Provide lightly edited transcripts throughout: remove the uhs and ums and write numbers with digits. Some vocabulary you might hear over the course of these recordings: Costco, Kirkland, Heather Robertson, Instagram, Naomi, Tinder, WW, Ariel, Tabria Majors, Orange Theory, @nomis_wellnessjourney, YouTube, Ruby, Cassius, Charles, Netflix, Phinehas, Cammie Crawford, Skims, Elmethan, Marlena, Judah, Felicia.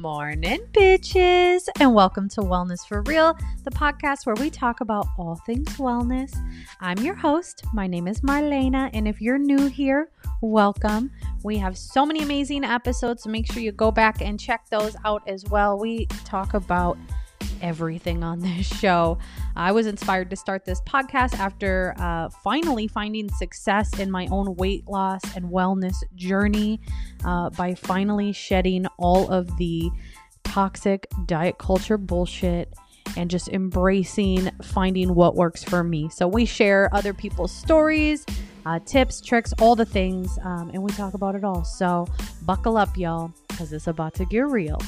morning, bitches, and welcome to Wellness for Real, the podcast where we talk about all things wellness. I'm your host. My name is Marlena, and if you're new here, welcome. We have so many amazing episodes, so make sure you go back and check those out as well. We talk about everything on this show. I was inspired to start this podcast after finally finding success in my own weight loss and wellness journey by finally shedding all of the toxic diet culture bullshit and just embracing finding what works for me. So we share other people's stories, tips, tricks, all the things, and we talk about it all. So buckle up, y'all, because it's about to get real.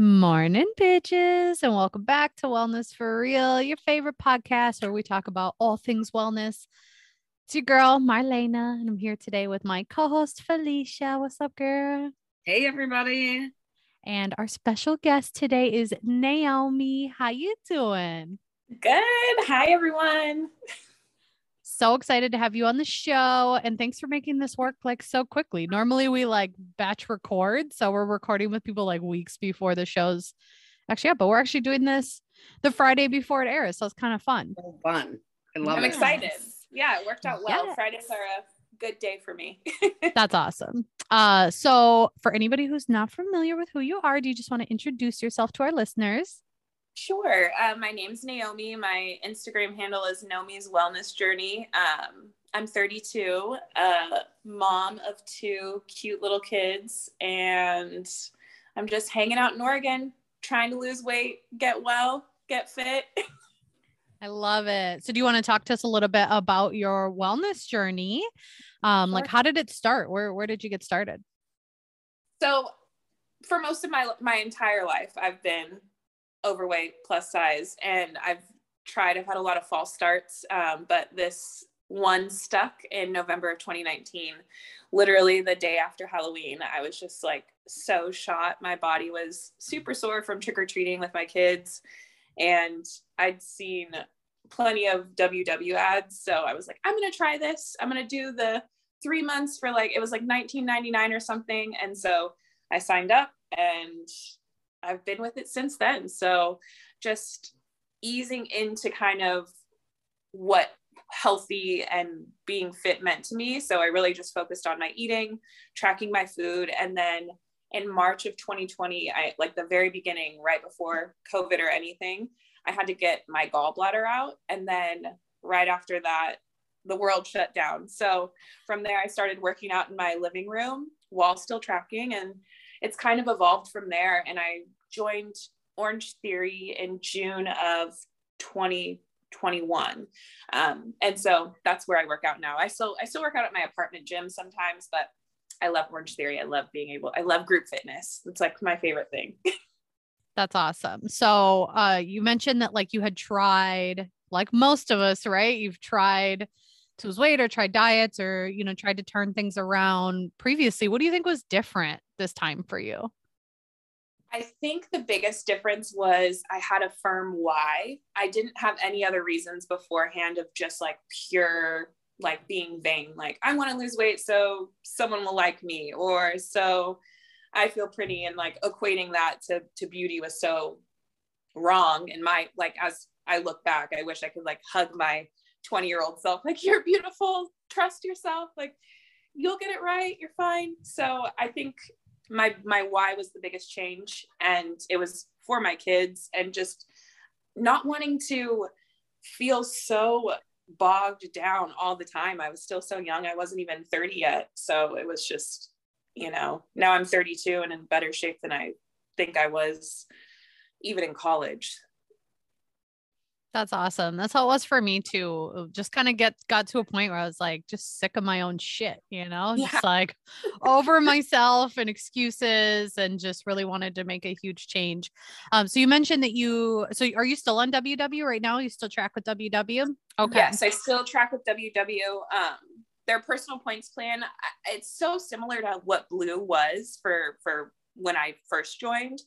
Morning, bitches, and welcome back to Wellness for Real, your favorite podcast where we talk about all things wellness. It's your girl, Marlena, and I'm here today with my co-host, Felicia. What's up, girl? Hey, everybody. And our special guest today is Naomi. How you doing? Good. Hi, everyone. So excited to have you on the show, and thanks for making this work like so quickly. Normally we like batch record, so we're recording with people like weeks before the shows. Actually, yeah, but we're actually doing this the Friday before it airs, so it's kind of fun. So fun. I love it. I'm excited. Yeah, it worked out well. Yes. Fridays are a good day for me. That's awesome. So for anybody who's not familiar with who you are, do you just want to introduce yourself to our listeners? Sure. My name's Naomi. My Instagram handle is nomis_wellnessjourney. I'm 32, mom of two cute little kids, and I'm just hanging out in Oregon, trying to lose weight, get well, get fit. I love it. So do you want to talk to us a little bit about your wellness journey? Sure. Like, how did it start? Where did you get started? So for most of my entire life, I've been overweight, plus size, and I've had a lot of false starts, but this one stuck in November of 2019, literally the day after Halloween. I was just like so shot. My body was super sore from trick-or-treating with my kids, and I'd seen plenty of WW ads, so I was like, I'm gonna try this. I'm gonna do the 3 months for like, it was like $19.99 or something, and so I signed up, and I've been with it since then. So just easing into kind of what healthy and being fit meant to me. So I really just focused on my eating, tracking my food. And then in March of 2020, the very beginning, right before COVID or anything, I had to get my gallbladder out. And then right after that, the world shut down. So from there, I started working out in my living room while still tracking, and it's kind of evolved from there. And I joined Orange Theory in June of 2021. And so that's where I work out now. I still work out at my apartment gym sometimes, but I love Orange Theory. I love group fitness. It's like my favorite thing. That's awesome. So you mentioned that like you had tried, like most of us, right? You've tried to lose weight or tried diets or, you know, tried to turn things around previously. What do you think was different this time for you? I think the biggest difference was I had a firm why. I didn't have any other reasons beforehand of just like pure, like being vain, like I want to lose weight so someone will like me, or so I feel pretty, and like equating that to beauty was so wrong. And my, like, as I look back, I wish I could like hug my 20-year-old self, like, you're beautiful, trust yourself, like you'll get it right, you're fine. So I think my why was the biggest change, and it was for my kids, and just not wanting to feel so bogged down all the time. I was still so young. I wasn't even 30 yet. So it was just, you know, now I'm 32 and in better shape than I think I was even in college. That's awesome. That's how it was for me too. Just kind of got to a point where I was like, just sick of my own shit, you know, yeah. Just like over myself and excuses, and just really wanted to make a huge change. So you mentioned that so are you still on WW right now? You still track with WW? Okay. Yes, I still track with WW. Their personal points plan, it's so similar to what Blue was for when I first joined,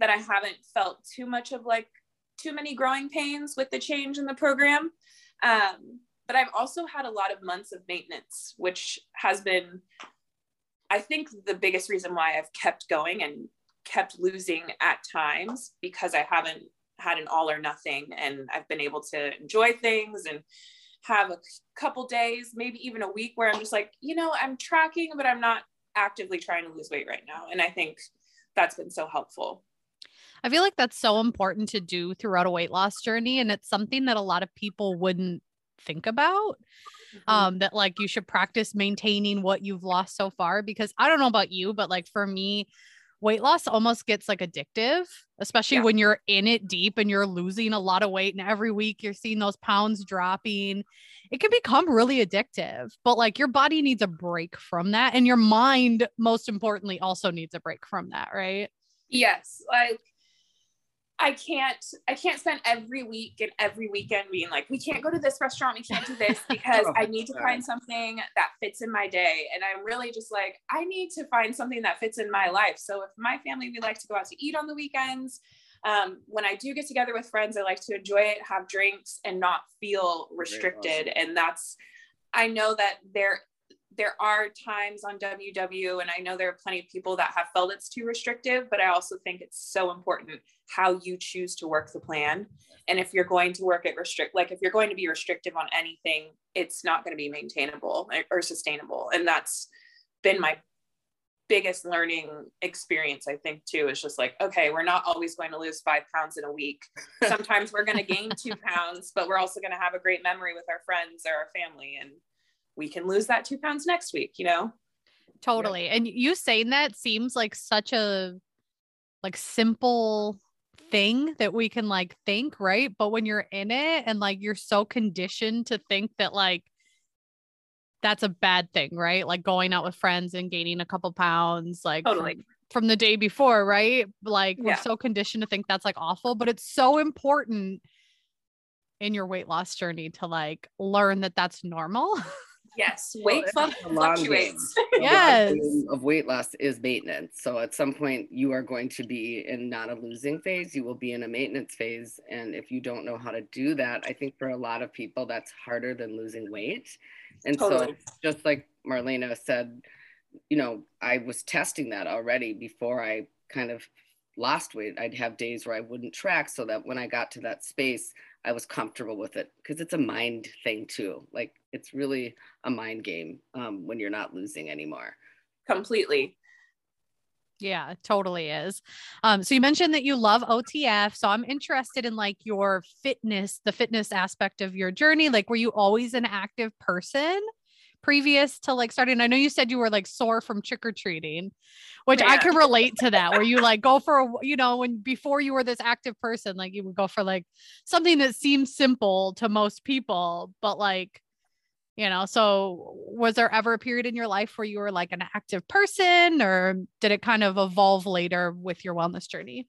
that I haven't felt too much of like too many growing pains with the change in the program. But I've also had a lot of months of maintenance, which has been, I think, the biggest reason why I've kept going and kept losing at times, because I haven't had an all or nothing, and I've been able to enjoy things and have a couple days, maybe even a week, where I'm just like, you know, I'm tracking, but I'm not actively trying to lose weight right now. And I think that's been so helpful. I feel like that's so important to do throughout a weight loss journey. And it's something that a lot of people wouldn't think about, that like you should practice maintaining what you've lost so far, because I don't know about you, but like for me, weight loss almost gets like addictive, especially when you're in it deep and you're losing a lot of weight, and every week you're seeing those pounds dropping. It can become really addictive, but like your body needs a break from that. And your mind, most importantly, also needs a break from that. Right? Yes. Like I can't spend every week and every weekend being like, we can't go to this restaurant. We can't do this, because I need to find something that fits in my day. And I'm really just like, I need to find something that fits in my life. So if my family, we like to go out to eat on the weekends. When I do get together with friends, I like to enjoy it, have drinks, and not feel restricted. And that's, I know that there are times on WW, and I know there are plenty of people that have felt it's too restrictive, but I also think it's so important how you choose to work the plan. And if you're going to work it if you're going to be restrictive on anything, it's not going to be maintainable or sustainable. And that's been my biggest learning experience, I think, too, is just like, okay, we're not always going to lose 5 pounds in a week. Sometimes we're going to gain 2 pounds, but we're also going to have a great memory with our friends or our family, and we can lose that 2 pounds next week, you know? Totally. Yeah. And you saying that seems like such a simple thing that we can think, right? But when you're in it and you're so conditioned to think that that's a bad thing, right? Like going out with friends and gaining a couple pounds, totally. From the day before, right? We're so conditioned to think that's awful, but it's so important in your weight loss journey to learn that that's normal. Yes. Weight fluctuates. Yes. Of weight loss is maintenance. So at some point you are going to be in not a losing phase, you will be in a maintenance phase. And if you don't know how to do that, I think for a lot of people that's harder than losing weight. And so just like Marlena said, you know, I was testing that already before I kind of lost weight. I'd have days where I wouldn't track, so that when I got to that space, I was comfortable with it, because it's a mind thing too. It's really a mind game when you're not losing anymore. Completely. Yeah, it totally is. So you mentioned that you love OTF. So I'm interested in your fitness, the fitness aspect of your journey. Were you always an active person previous to starting? I know you said you were sore from trick or treating, which I can relate to that, where you go for before you were this active person, you would go for something that seems simple to most people, but so was there ever a period in your life where you were an active person, or did it kind of evolve later with your wellness journey?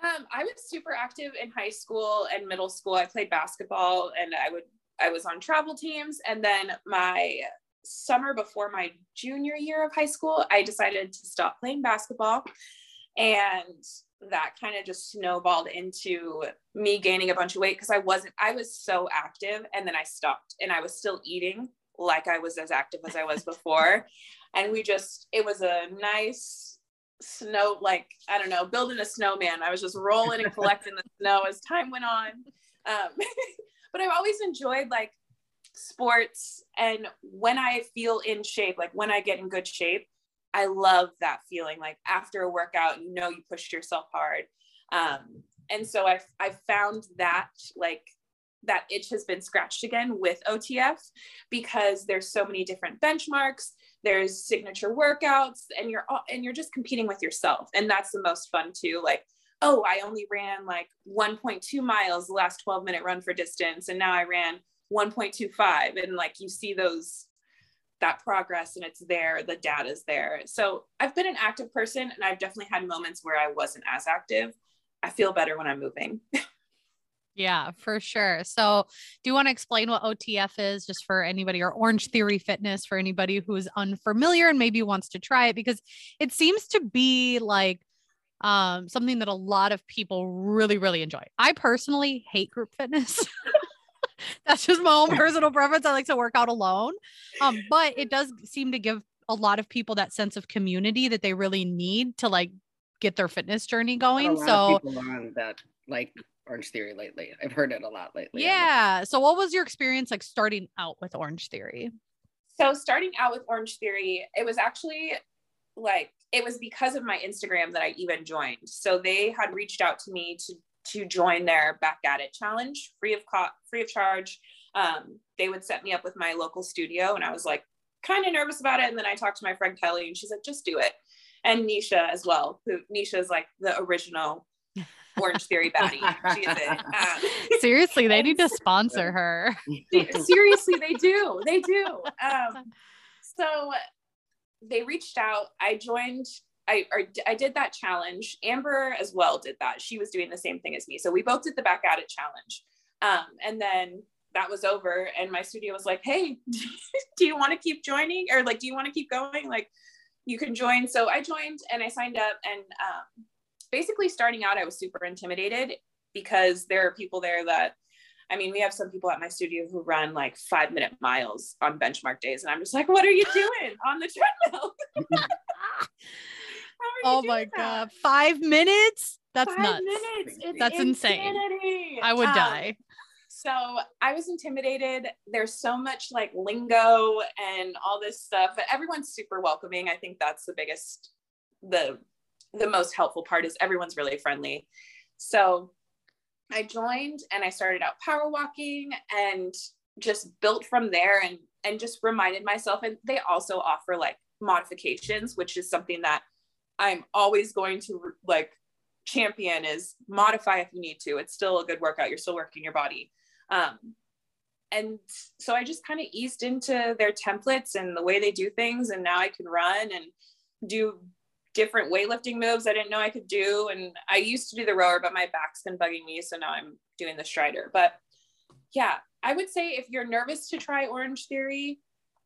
I was super active in high school and middle school. I played basketball, and I was on travel teams. And then my summer before my junior year of high school, I decided to stop playing basketball, and that kind of just snowballed into me gaining a bunch of weight, because I was so active, and then I stopped, and I was still eating I was as active as I was before. And it was a nice snow, I don't know, building a snowman. I was just rolling and collecting the snow as time went on. But I've always enjoyed sports, and when I feel in shape, when I get in good shape, I love that feeling. After a workout, you pushed yourself hard. And so I found that that itch has been scratched again with OTF, because there's so many different benchmarks, there's signature workouts, and you're just competing with yourself. And that's the most fun too. Oh, I only ran 1.2 miles the last 12-minute run for distance, and now I ran 1.25. And you see that progress, and it's there, the data's there. So I've been an active person, and I've definitely had moments where I wasn't as active. I feel better when I'm moving. Yeah, for sure. So do you want to explain what OTF is, just for anybody, or Orange Theory Fitness for anybody who's unfamiliar and maybe wants to try it? Because it seems to be something that a lot of people really, really enjoy. I personally hate group fitness. That's just my own personal preference. I like to work out alone. But it does seem to give a lot of people that sense of community that they really need to like get their fitness journey going. So people on that like Orange Theory lately. I've heard it a lot lately. Yeah. So what was your experience like starting out with Orange Theory? So starting out with Orange Theory, it was actually like, it was because of my Instagram that I even joined. So they had reached out to me to join their Back At It challenge free of charge. They would set me up with my local studio and I was like kind of nervous about it. And then I talked to my friend Kelly and she's like, just do it. And Nisha as well. Nisha is like the original Orange Theory baddie. She is it. Seriously, they need to sponsor her. Seriously, they do. They do. So they reached out. I joined. I did that challenge. Amber as well did that. She was doing the same thing as me. So we both did the Back At It challenge. And then that was over. And my studio was like, hey, do you want to keep joining? Or like, do you want to keep going? Like, you can join. So I joined and I signed up. And basically starting out, I was super intimidated because there are people there that, I mean, we have some people at my studio who run like 5-minute miles on benchmark days. And I'm just like, what are you doing on the treadmill? Oh my God. 5 minutes? That's nuts. That's insane. I would die. So I was intimidated. There's so much like lingo and all this stuff, but everyone's super welcoming. I think that's the biggest, the most helpful part is everyone's really friendly. So I joined and I started out power walking and just built from there and just reminded myself. And they also offer like modifications, which is something that I'm always going to like champion is modify if you need to. It's still a good workout. You're still working your body. And so I just kind of eased into their templates and the way they do things. And now I can run and do different weightlifting moves I didn't know I could do. And I used to do the rower, but my back's been bugging me. So now I'm doing the strider. But yeah, I would say if you're nervous to try Orange Theory,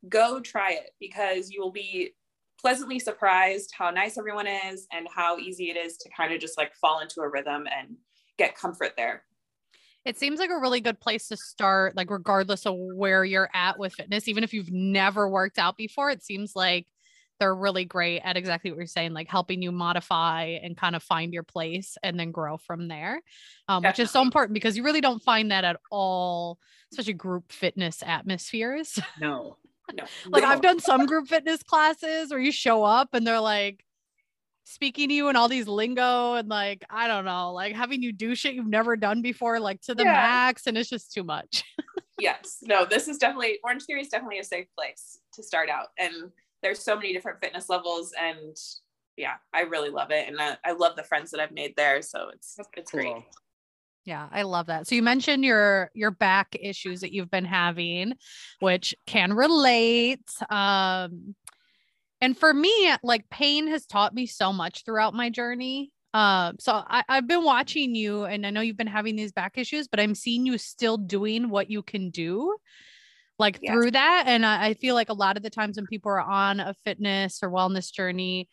go try it because you will be pleasantly surprised how nice everyone is and how easy it is to kind of just like fall into a rhythm and get comfort there. It seems like a really good place to start, like regardless of where you're at with fitness, even if you've never worked out before, it seems like they're really great at exactly what you're saying, like helping you modify and kind of find your place and then grow from there, which is so important because you really don't find that at all, especially group fitness atmospheres. No. Like I've done some group fitness classes where you show up and they're like speaking to you and all these lingo and like, I don't know, like having you do shit you've never done before, like to the max. And it's just too much. Yes. No, this is definitely Orange Theory is definitely a safe place to start out. And there's so many different fitness levels and yeah, I really love it. And I love the friends that I've made there. So it's cool. Great. Yeah, I love that. So you mentioned your back issues that you've been having, which can relate. And for me, like pain has taught me so much throughout my journey. So I've been watching you and I know you've been having these back issues, but I'm seeing you still doing what you can do like through that. And I feel like a lot of the times when people are on a fitness or wellness journey,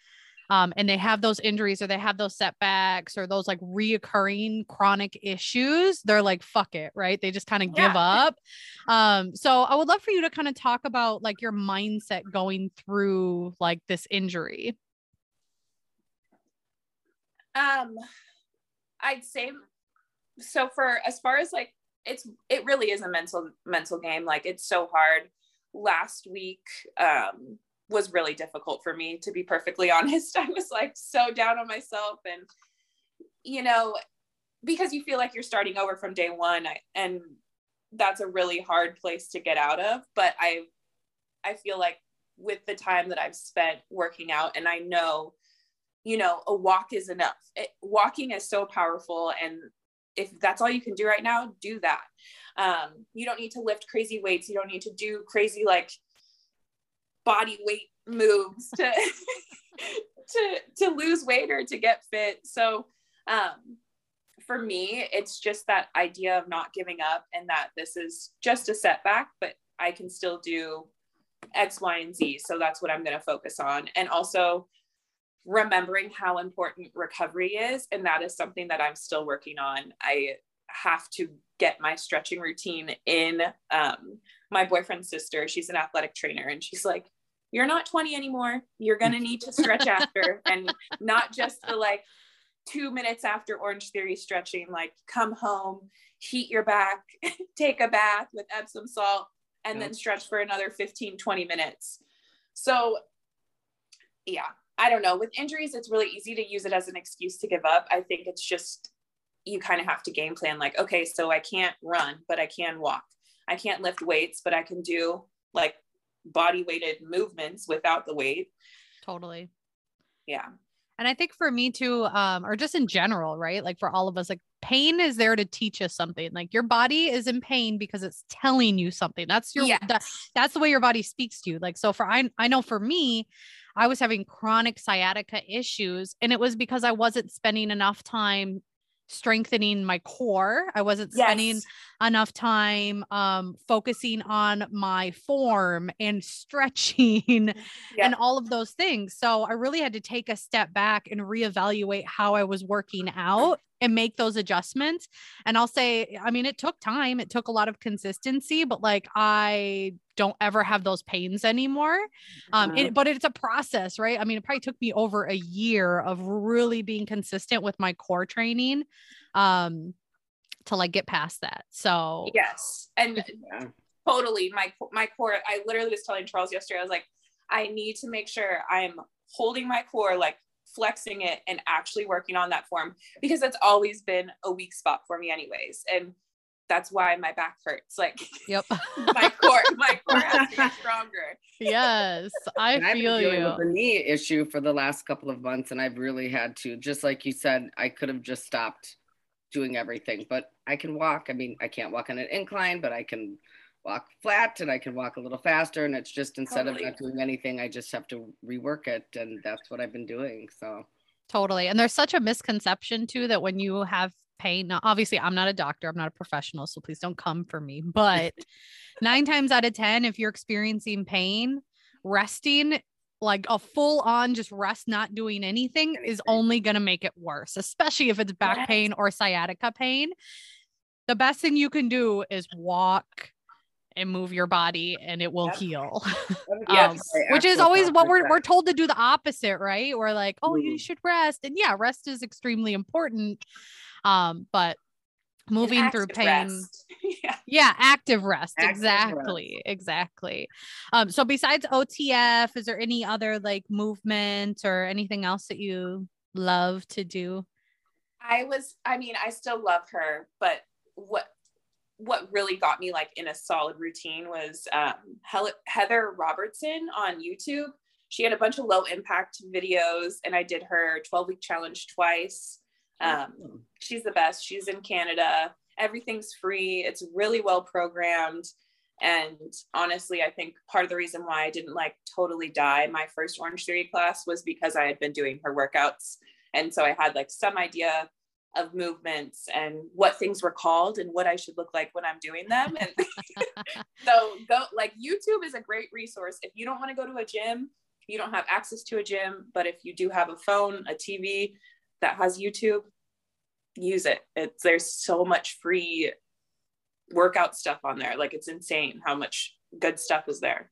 and they have those injuries or they have those setbacks or those like reoccurring chronic issues, they're like, fuck it. Right. They just kind of give up. So I would love for you to kind of talk about like your mindset going through like this injury. I'd say, so for, as far as like, it really is a mental game. Like it's so hard. Last week, was really difficult for me, to be perfectly honest. I was like so down on myself and, you know, because you feel like you're starting over from day one and that's a really hard place to get out of. But I feel like with the time that I've spent working out and I know, you know, a walk is enough. Walking is so powerful. And if that's all you can do right now, do that. You don't need to lift crazy weights. You don't need to do crazy, like body weight moves to, to lose weight or to get fit. So, for me, it's just that idea of not giving up and that this is just a setback, but I can still do X, Y, and Z. So that's what I'm going to focus on. And also remembering how important recovery is. And that is something that I'm still working on. I have to get my stretching routine in. My boyfriend's sister, she's an athletic trainer, and she's like, you're not 20 anymore. You're going to need to stretch after, and not just the like 2 minutes after Orange Theory stretching, like come home, heat your back, take a bath with Epsom salt, and then stretch for another 15, 20 minutes. So yeah, I don't know. With injuries, it's really easy to use it as an excuse to give up. I think it's just, you kind of have to game plan like, okay, so I can't run, but I can walk. I can't lift weights, but I can do like body weighted movements without the weight. Totally. Yeah. And I think for me too, or just in general, right? Like for all of us, like pain is there to teach us something. Like your body is in pain because it's telling you something. That's your, that's the way your body speaks to you. Like, so for, I know for me, I was having chronic sciatica issues, and it was because I wasn't spending enough time strengthening my core. I wasn't spending enough time, focusing on my form and stretching and all of those things. So I really had to take a step back and reevaluate how I was working out and make those adjustments. And I'll say, I mean, it took time. It took a lot of consistency, but like, I don't ever have those pains anymore. But it's a process, right? I mean, it probably took me over a year of really being consistent with my core training, to like get past that. So yes. And totally my core, I literally was telling Charles yesterday, I was like, I need to make sure I'm holding my core, like flexing it and actually working on that form, because that's always been a weak spot for me anyways. And that's why my back hurts. Like my core has to get stronger. Yes. I've been dealing with a knee issue for the last couple of months, and I've really had to, just like you said, I could have just stopped doing everything, but I can walk. I mean, I can't walk on an incline, but I can walk flat and I can walk a little faster. And it's just, instead of not doing anything, I just have to rework it. And that's what I've been doing. So totally. And there's such a misconception too, that when you have pain, now, obviously I'm not a doctor, I'm not a professional, so please don't come for me, but 9 times out of 10, if you're experiencing pain, resting, like a full on just rest, not doing anything is only going to make it worse, especially if it's back pain or sciatica pain. The best thing you can do is walk and move your body, and it will heal. Which is always what we're told to do, the opposite, right? We're like, oh, you should rest. And yeah, rest is extremely important. But moving through pain. Active rest. Exactly. So besides OTF, is there any other like movement or anything else that you love to do? I still love her, but what really got me like in a solid routine was Heather Robertson on YouTube. She had a bunch of low impact videos, and I did her 12-week challenge twice. She's the best. She's in Canada. Everything's free. It's really well programmed. And honestly, I think part of the reason why I didn't like totally die my first Orange Theory class was because I had been doing her workouts. And so I had like some idea of movements and what things were called and what I should look like when I'm doing them. And so go, like, YouTube is a great resource. If you don't want to go to a gym, you don't have access to a gym, but if you do have a phone, a TV that has YouTube, use it. There's so much free workout stuff on there. Like, it's insane how much good stuff is there.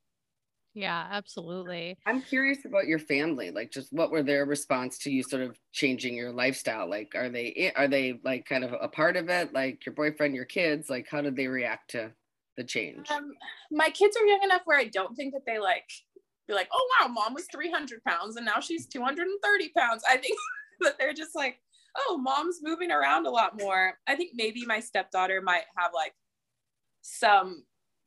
Yeah, absolutely. I'm curious about your family. Like, just what were their response to you sort of changing your lifestyle? Like, are they like kind of a part of it? Like your boyfriend, your kids, like how did they react to the change? My kids are young enough where I don't think that they like, be like, oh wow, mom was 300 pounds and now she's 230 pounds. I think that they're just like, oh, mom's moving around a lot more. I think maybe my stepdaughter might have like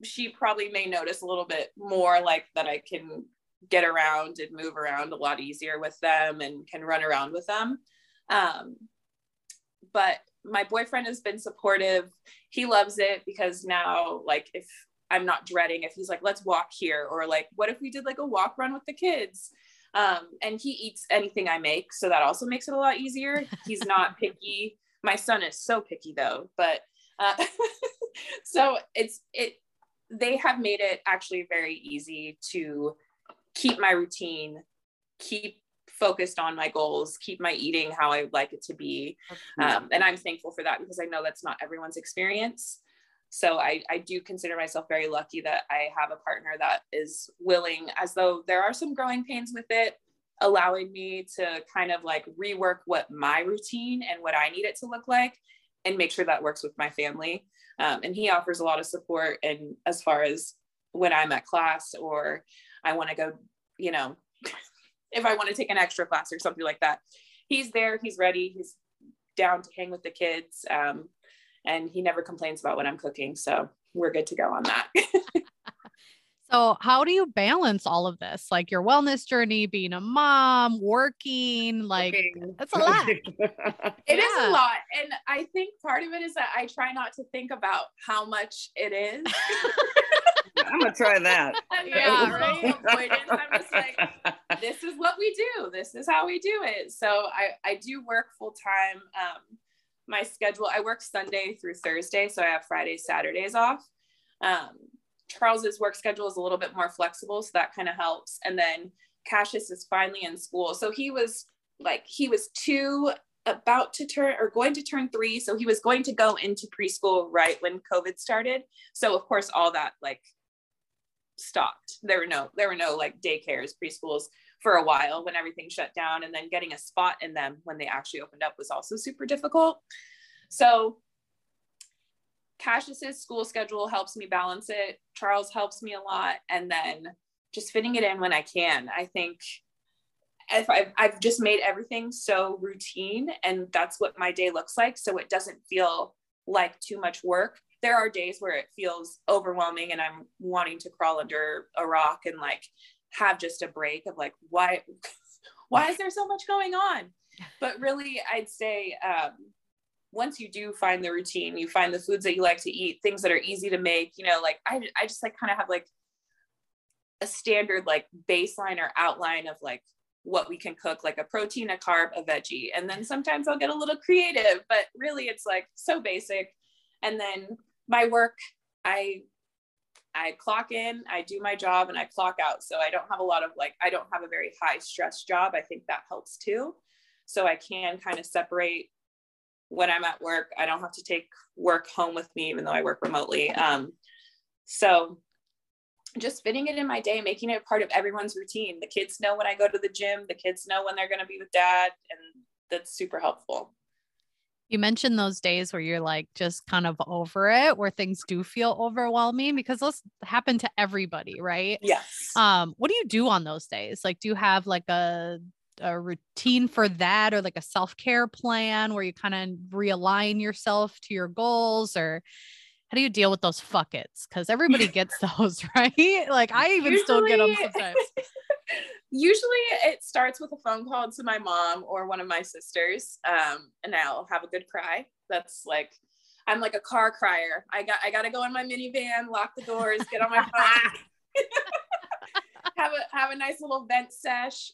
she probably may notice a little bit more like that I can get around and move around a lot easier with them and can run around with them. But my boyfriend has been supportive. He loves it because now, like, if I'm not dreading, if he's like, let's walk here, or like, what if we did like a walk run with the kids? And he eats anything I make, so that also makes it a lot easier. He's not picky. My son is so picky though, but, so they have made it actually very easy to keep my routine, keep focused on my goals, keep my eating how I would like it to be. And I'm thankful for that because I know that's not everyone's experience. So I do consider myself very lucky that I have a partner that is willing, as though there are some growing pains with it, allowing me to kind of like rework what my routine and what I need it to look like and make sure that works with my family. And he offers a lot of support. And as far as when I'm at class or I want to go, you know, if I want to take an extra class or something like that, he's there, he's ready, he's down to hang with the kids. And he never complains about what I'm cooking. So we're good to go on that. So how do you balance all of this? Like your wellness journey, being a mom, working, like that's a lot. It is a lot. And I think part of it is that I try not to think about how much it is. I'm going to try that. Yeah, right? Avoidance. I'm just like, this is what we do. This is how we do it. So I do work full time. My schedule, I work Sunday through Thursday. So I have Fridays, Saturdays off. Charles's work schedule is a little bit more flexible. So that kind of helps. And then Cassius is finally in school. So he was two, about to turn or going to turn three. So he was going to go into preschool right when COVID started. So of course, all that like stopped. There were no like daycares, preschools for a while when everything shut down, and then getting a spot in them when they actually opened up was also super difficult. So Cassius's school schedule helps me balance it. Charles helps me a lot. And then just fitting it in when I can. I think if I've just made everything so routine, and that's what my day looks like. So it doesn't feel like too much work. There are days where it feels overwhelming and I'm wanting to crawl under a rock and like have just a break of like, why is there so much going on? But really I'd say, once you do find the routine, you find the foods that you like to eat, things that are easy to make, you know, like I just like kind of have like a standard, like baseline or outline of like what we can cook, like a protein, a carb, a veggie. And then sometimes I'll get a little creative, but really it's like so basic. And then my work, I clock in, I do my job, and I clock out. So I don't have a lot of like, I don't have a very high stress job. I think that helps too. So I can kind of separate when I'm at work. I don't have to take work home with me, even though I work remotely. So just fitting it in my day, making it part of everyone's routine. The kids know when I go to the gym, the kids know when they're going to be with dad. And that's super helpful. You mentioned those days where you're like, just kind of over it, where things do feel overwhelming, because those happen to everybody, right? Yes. What do you do on those days? Like, do you have like a routine for that, or like a self-care plan where you kind of realign yourself to your goals, or how do you deal with those fuck-its? Cause everybody gets those, right? Like I even still get them sometimes. Usually it starts with a phone call to my mom or one of my sisters. And I'll have a good cry. That's like, I'm like a car crier. I got to go in my minivan, lock the doors, get on my phone, have a nice little vent sesh.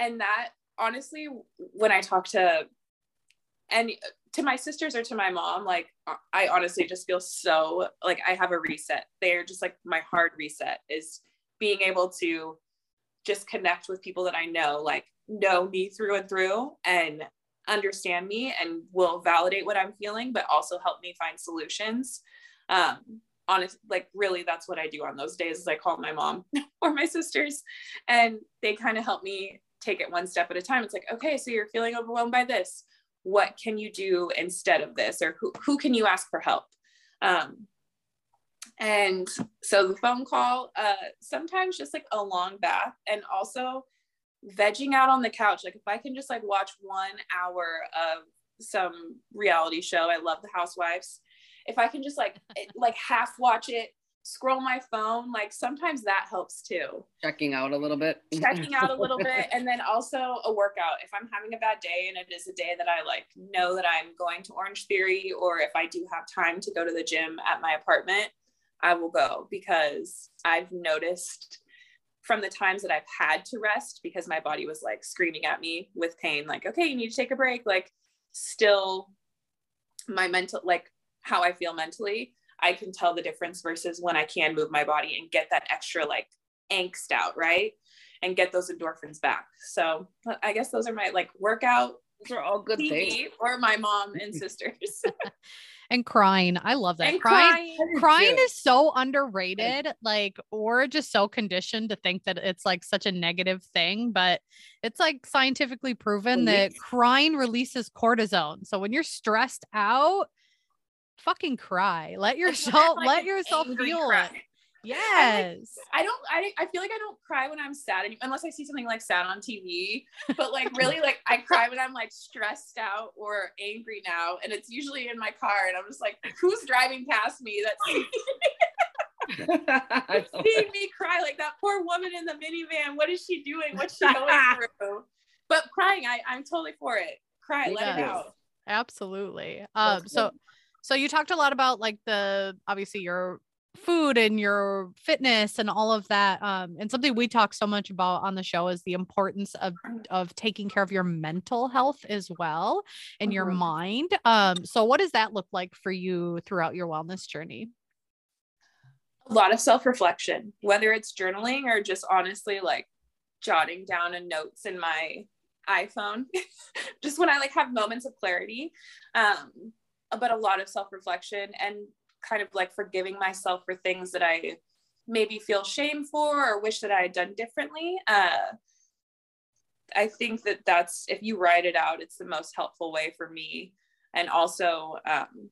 And that honestly, when I talk to my sisters or to my mom, like I honestly just feel so like I have a reset. They're just like my hard reset is being able to just connect with people that I know, like know me through and through and understand me and will validate what I'm feeling, but also help me find solutions. Honestly, like really that's what I do on those days is I call my mom or my sisters, and they kind of help me take it one step at a time. It's like, okay, so you're feeling overwhelmed by this. What can you do instead of this? Or who can you ask for help? And so the phone call, sometimes just like a long bath, and also vegging out on the couch. Like if I can just like watch 1 hour of some reality show, I love The Housewives. If I can just like, like half watch it, scroll my phone, like sometimes that helps too. Checking out a little bit. And then also a workout. If I'm having a bad day and it is a day that I like know that I'm going to Orange Theory, or if I do have time to go to the gym at my apartment, I will go, because I've noticed from the times that I've had to rest because my body was like screaming at me with pain, like, okay, you need to take a break. Like still my mental, like how I feel mentally, I can tell the difference versus when I can move my body and get that extra like angst out. Right. and get those endorphins back. So I guess those are my like workout. Those are all good things. Or my mom and sisters. And crying. I love that. And crying is so underrated. Like, we're just so conditioned to think that it's like such a negative thing, but it's like scientifically proven that crying releases cortisone. So when you're stressed out, fucking cry. Let yourself feel it. Yes. I feel like I don't cry when I'm sad unless I see something like sad on TV, but like really, like I cry when I'm like stressed out or angry now. And it's usually in my car and I'm just like, who's driving past me? That's seeing me cry, like that poor woman in the minivan. What is she doing? What's she going through? But crying, I'm totally for it. Cry, let it out. Absolutely. So you talked a lot about like obviously your food and your fitness and all of that. And something we talk so much about on the show is the importance of taking care of your mental health as well and your mind. So what does that look like for you throughout your wellness journey? A lot of self-reflection, whether it's journaling or just honestly, like jotting down notes in my iPhone, just when I like have moments of clarity, but a lot of self-reflection and kind of like forgiving myself for things that I maybe feel shame for or wish that I had done differently. I think that's, if you write it out, it's the most helpful way for me. And also, I'm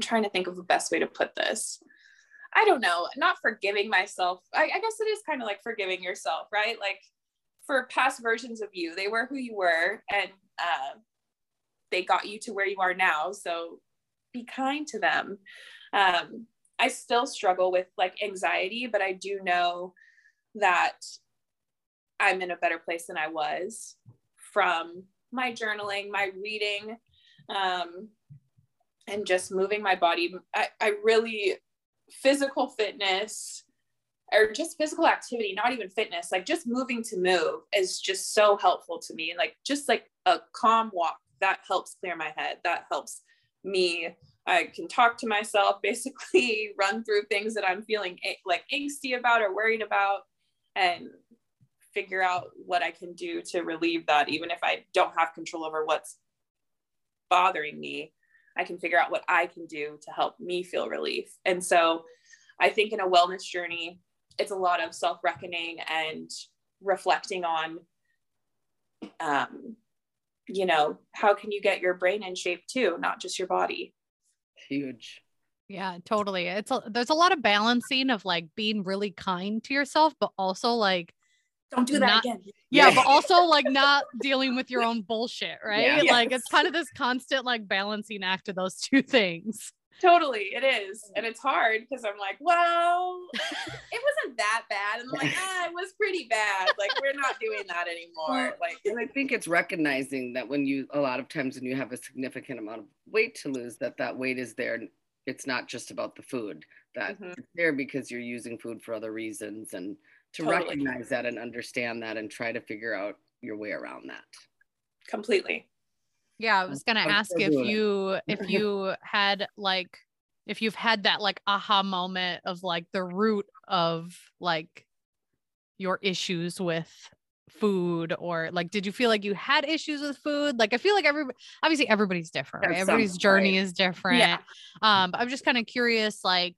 trying to think of the best way to put this. I don't know, not forgiving myself. I guess it is kind of like forgiving yourself, right? Like for past versions of you, they were who you were and, they got you to where you are now. So be kind to them. I still struggle with like anxiety, but I do know that I'm in a better place than I was from my journaling, my reading, and just moving my body. I really, physical fitness or just physical activity, not even fitness, like just moving to move is just so helpful to me. Like just like a calm walk, that helps clear my head. That helps me. I can talk to myself, basically run through things that I'm feeling like angsty about or worried about and figure out what I can do to relieve that. Even if I don't have control over what's bothering me, I can figure out what I can do to help me feel relief. And so I think in a wellness journey, it's a lot of self-reckoning and reflecting on, you know, how can you get your brain in shape too, not just your body? Huge. Yeah, totally. There's a lot of balancing of like being really kind to yourself, but also like, don't do that again. Yeah. But also like not dealing with your own bullshit, right? Yeah. Like it's kind of this constant like balancing act of those two things. Totally. It is. And it's hard because I'm like, well, it wasn't that bad. And I'm like, it was pretty bad. Like, we're not doing that anymore. Like, and I think it's recognizing that a lot of times when you have a significant amount of weight to lose, that weight is there. It's not just about the food that it's there because you're using food for other reasons, and to recognize that and understand that and try to figure out your way around that. Completely. Yeah, I was going to ask if you've had that like aha moment of like the root of like your issues with food, or like, did you feel like you had issues with food? Like, I feel like everybody's different, right? Everybody's journey is different. Yeah. But I'm just kind of curious, like,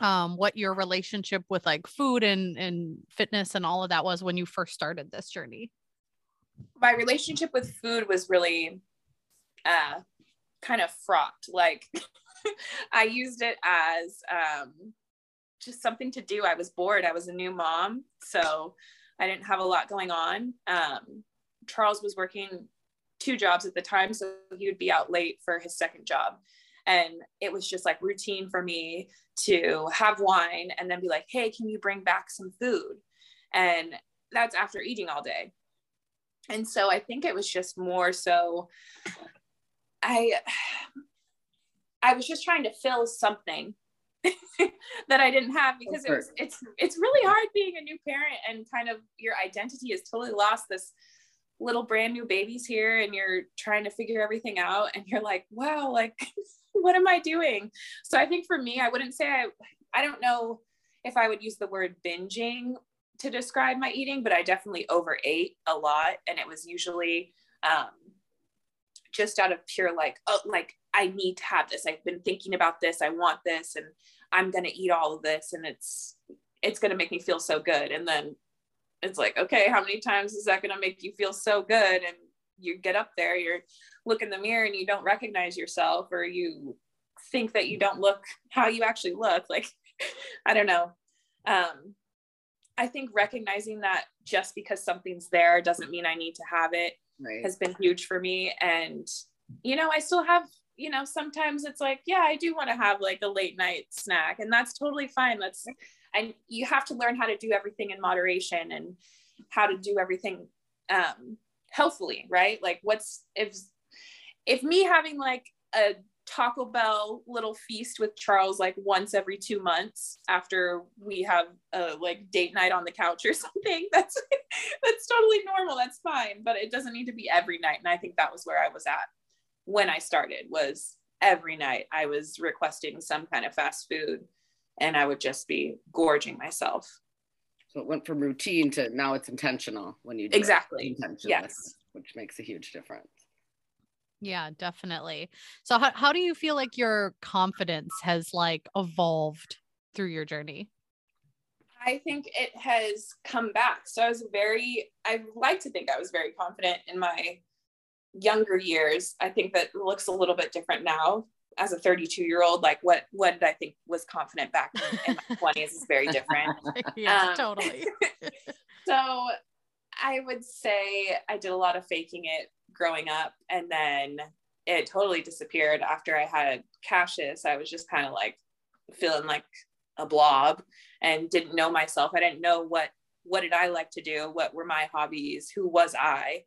what your relationship with like food and fitness and all of that was when you first started this journey. My relationship with food was really kind of fraught. Like I used it as just something to do. I was bored. I was a new mom, so I didn't have a lot going on. Charles was working 2 jobs at the time, so he would be out late for his second job. And it was just like routine for me to have wine and then be like, hey, can you bring back some food? And that's after eating all day. And so I think it was just more so I was just trying to fill something that I didn't have, because it's really hard being a new parent and kind of your identity is totally lost. This little brand new baby's here and you're trying to figure everything out and you're like, wow, like what am I doing? So I think for me, I wouldn't say I don't know if I would use the word binging to describe my eating, but I definitely overate a lot. And it was usually just out of pure like, oh, like I need to have this. I've been thinking about this. I want this, and I'm going to eat all of this. And it's going to make me feel so good. And then it's like, okay, how many times is that going to make you feel so good? And you get up there, you're look in the mirror and you don't recognize yourself, or you think that you don't look how you actually look. Like, I don't know. I think recognizing that just because something's there doesn't mean I need to have it has been huge for me. And, you know, I still have, you know, sometimes it's like, yeah, I do want to have like a late night snack, and that's totally fine. And you have to learn how to do everything in moderation and how to do everything healthfully, right? Like if me having like a Taco Bell little feast with Charles like once every 2 months after we have a like date night on the couch or something, that's totally normal, that's fine, but it doesn't need to be every night. And I think that was where I was at when I started, was every night I was requesting some kind of fast food and I would just be gorging myself. So it went from routine to now it's intentional when you do exactly it, yes, which makes a huge difference. Yeah, definitely. So how do you feel like your confidence has like evolved through your journey? I think it has come back. So I like to think I was very confident in my younger years. I think that looks a little bit different now as a 32-year-old. Like what did I think was confident back in my 20s is very different. Yeah, totally. So I would say I did a lot of faking it growing up, and then it totally disappeared after I had Cassius. I was just kind of like feeling like a blob and didn't know myself. I didn't know what did I like to do? What were my hobbies? Who was I?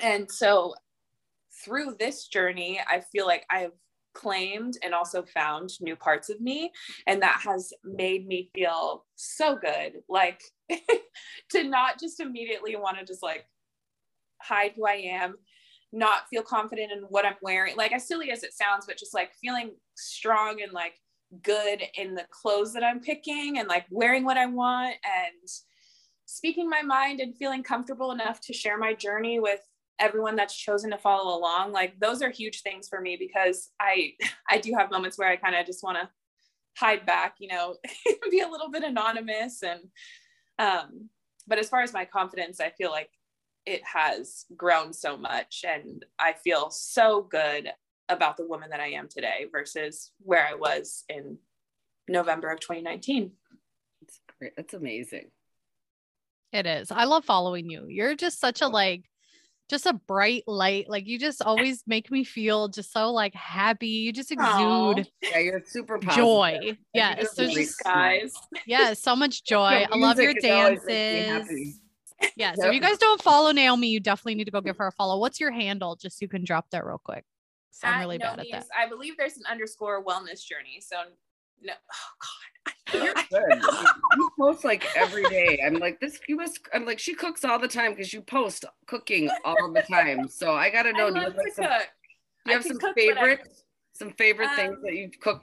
And so through this journey, I feel like I've claimed and also found new parts of me. And that has made me feel so good. Like to not just immediately want to just like hide who I am, not feel confident in what I'm wearing. Like as silly as it sounds, but just like feeling strong and like good in the clothes that I'm picking and like wearing what I want and speaking my mind and feeling comfortable enough to share my journey with everyone that's chosen to follow along. Like those are huge things for me, because I do have moments where I kind of just want to hide back, you know, be a little bit anonymous. And but as far as my confidence, I feel like it has grown so much, and I feel so good about the woman that I am today versus where I was in November of 2019. That's great. That's amazing. It is. I love following you. You're just such a like, just a bright light. Like you just always make me feel just so like happy. You just exude you're super positive. Joy. Yeah. So just, guys. Yeah. So much joy. I love your dances. Yeah. So if you guys don't follow Naomi, you definitely need to go give her a follow. What's your handle? Just so you can drop that real quick. So I'm really bad at that. I believe there's an _wellnessjourney. So no. Oh God. You're good. You post like every day. I'm like this. I'm like, she cooks all the time, because you post cooking all the time. So I gotta know. Do you have some favorite things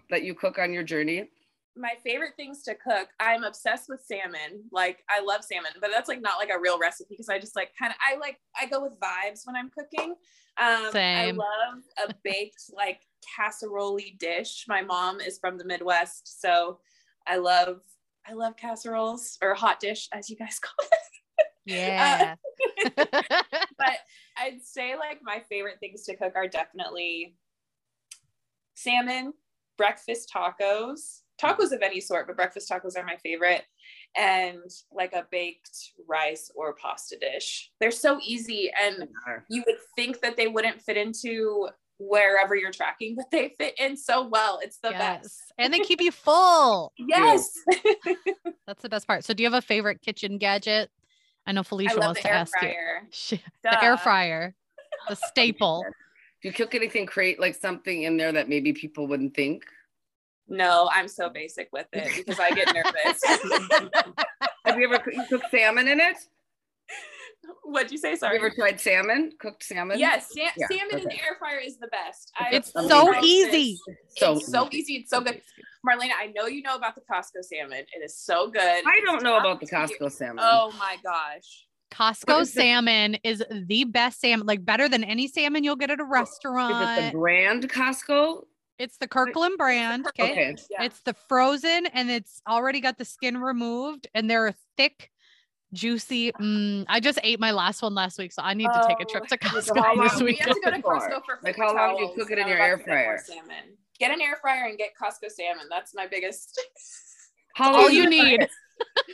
that you cook on your journey? My favorite things to cook. I'm obsessed with salmon. Like I love salmon, but that's like not like a real recipe, because I just like I go with vibes when I'm cooking. I love a baked like casserole-y dish. My mom is from the Midwest, so I love casseroles, or hot dish as you guys call it. Yeah. But I'd say like my favorite things to cook are definitely salmon, breakfast tacos of any sort, but breakfast tacos are my favorite, and like a baked rice or pasta dish. They're so easy, and you would think that they wouldn't fit into wherever you're tracking, but they fit in so well. It's the best. And they keep you full. Yes. That's the best part. So do you have a favorite kitchen gadget? I know Felicia wants to ask you. The air fryer, the staple. If you cook anything, create like something in there that maybe people wouldn't think. No, I'm so basic with it because I get nervous. Have you ever cooked salmon in it? What'd you say? Sorry. Have you ever tried salmon? Cooked salmon? Yes. Salmon in the air fryer is the best. It's so easy. It's so easy. It's so good. Marlena, I know you know about the Costco salmon. It is so good. I don't know about the Costco salmon. Oh my gosh. Costco salmon is the best salmon, like better than any salmon you'll get at a restaurant. Is it the brand Costco? It's the Kirkland brand. Okay. Yeah. It's the frozen and it's already got the skin removed and they're thick, juicy. I just ate my last one last week, so I need to take a trip to Costco this week. We have to go to Costco for like how long do you cook it in your air fryer? Salmon. Get an air fryer and get Costco salmon. That's my biggest. How long you need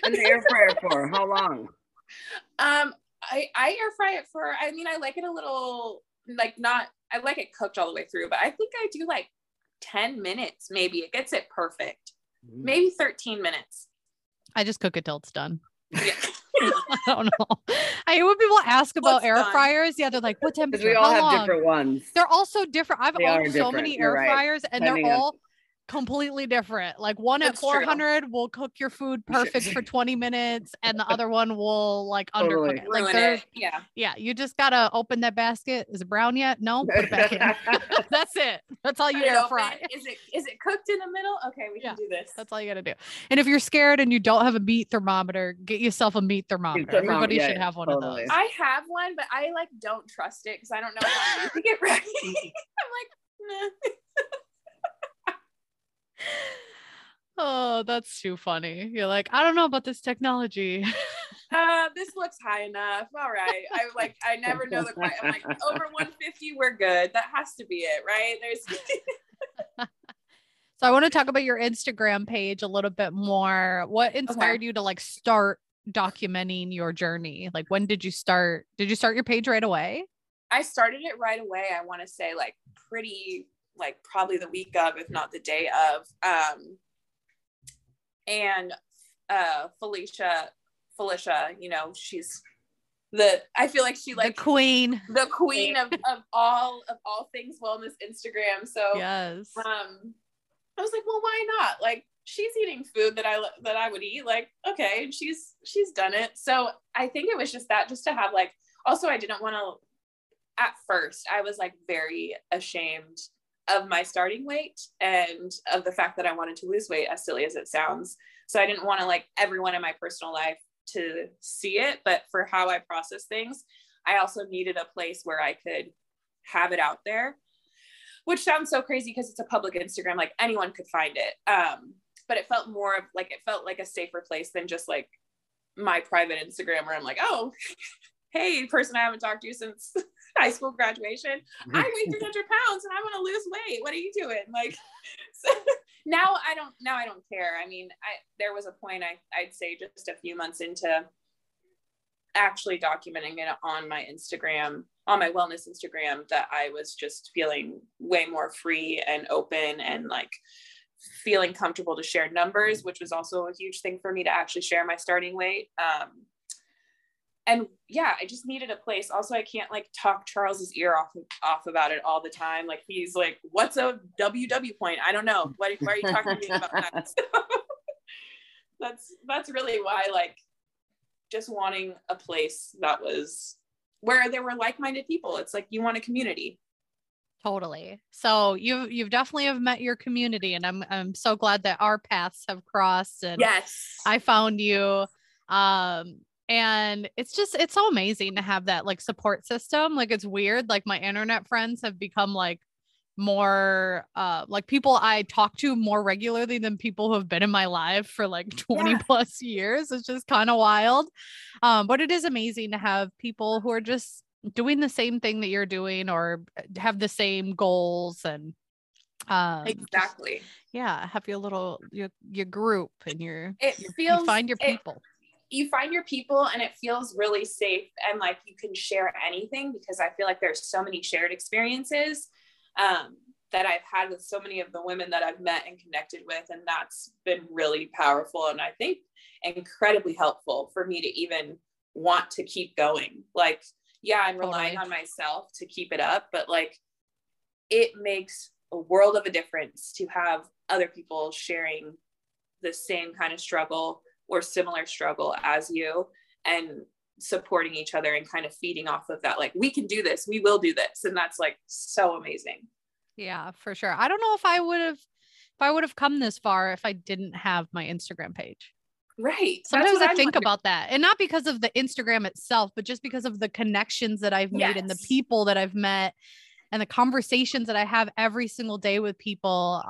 in the air fryer for? How long? I air fry it for, I mean, I like it a little, like not, I like it cooked all the way through, but I think I do like 10 minutes. Maybe it gets it perfect. Maybe 13 minutes. I just cook it till it's done. Yeah. I don't know. I hate when people ask about what's air done? Fryers. Yeah. They're like, what temperature? We all have different ones. They're all so different. I've owned so many air fryers and they're all completely different. Like one at 400 will cook your food perfect for 20 minutes and the other one will like undercook it. Like it. Yeah. Yeah. You just got to open that basket. Is it brown yet? No. Put it back in. That's it. That's all you air fry. Is it cooked in the middle? Okay. We can do this. That's all you got to do. And if you're scared and you don't have a meat thermometer, get yourself a meat thermometer. Everybody should have one of those. I have one, but I like don't trust it because I don't know how to get ready. I'm like, nah. Oh, that's too funny. You're like, I don't know about this technology. This looks high enough. All right. I never know the price. I'm like, over 150, we're good. That has to be it, right? So I want to talk about your Instagram page a little bit more. What inspired you to like start documenting your journey? Like when did you start? Did you start your page right away? I started it right away. I want to say like probably the week of, if not the day of, and Felicia, you know, she's I feel like she like the queen of all things wellness Instagram. So, yes. I was like, well, why not? Like she's eating food that I would eat. Like, okay. And she's done it. So I think it was just that, just to have like, also I didn't want to, at first I was like very ashamed of my starting weight and of the fact that I wanted to lose weight, as silly as it sounds. So I didn't want to like everyone in my personal life to see it, but for how I process things, I also needed a place where I could have it out there, which sounds so crazy because it's a public Instagram, like anyone could find it. But it felt more of like, it felt like a safer place than just like my private Instagram where I'm like, oh, hey, person I haven't talked to since high school graduation, I weigh 300 pounds and I want to lose weight. What are you doing? Like, so now I don't care. I mean, there was a point I'd say just a few months into actually documenting it on my Instagram, on my wellness Instagram, that I was just feeling way more free and open and like feeling comfortable to share numbers, which was also a huge thing for me to actually share my starting weight. And yeah, I just needed a place. Also, I can't like talk Charles's ear off about it all the time. Like he's like, what's a WW point? I don't know. Why are you talking to me about that? So, that's really why, like just wanting a place that was where there were like-minded people. It's like, you want a community. Totally. So you've definitely have met your community, and I'm so glad that our paths have crossed and yes, I found you. And it's so amazing to have that like support system. Like it's weird. Like my internet friends have become like more like people I talk to more regularly than people who have been in my life for like 20 plus years. It's just kind of wild. But it is amazing to have people who are just doing the same thing that you're doing or have the same goals and exactly. Just, yeah. Have your little, your group and you find your people. You find your people and it feels really safe and like you can share anything, because I feel like there's so many shared experiences that I've had with so many of the women that I've met and connected with. And that's been really powerful. And I think incredibly helpful for me to even want to keep going. Like, yeah, I'm relying on myself to keep it up, but like it makes a world of a difference to have other people sharing the same kind of struggle or similar struggle as you and supporting each other and kind of feeding off of that. Like, we can do this, we will do this. And that's like so amazing. Yeah, for sure. I don't know if I would have I would have come this far if I didn't have my Instagram page. Right. Sometimes I think about that, and not because of the Instagram itself, but just because of the connections that I've made and the people that I've met and the conversations that I have every single day with people.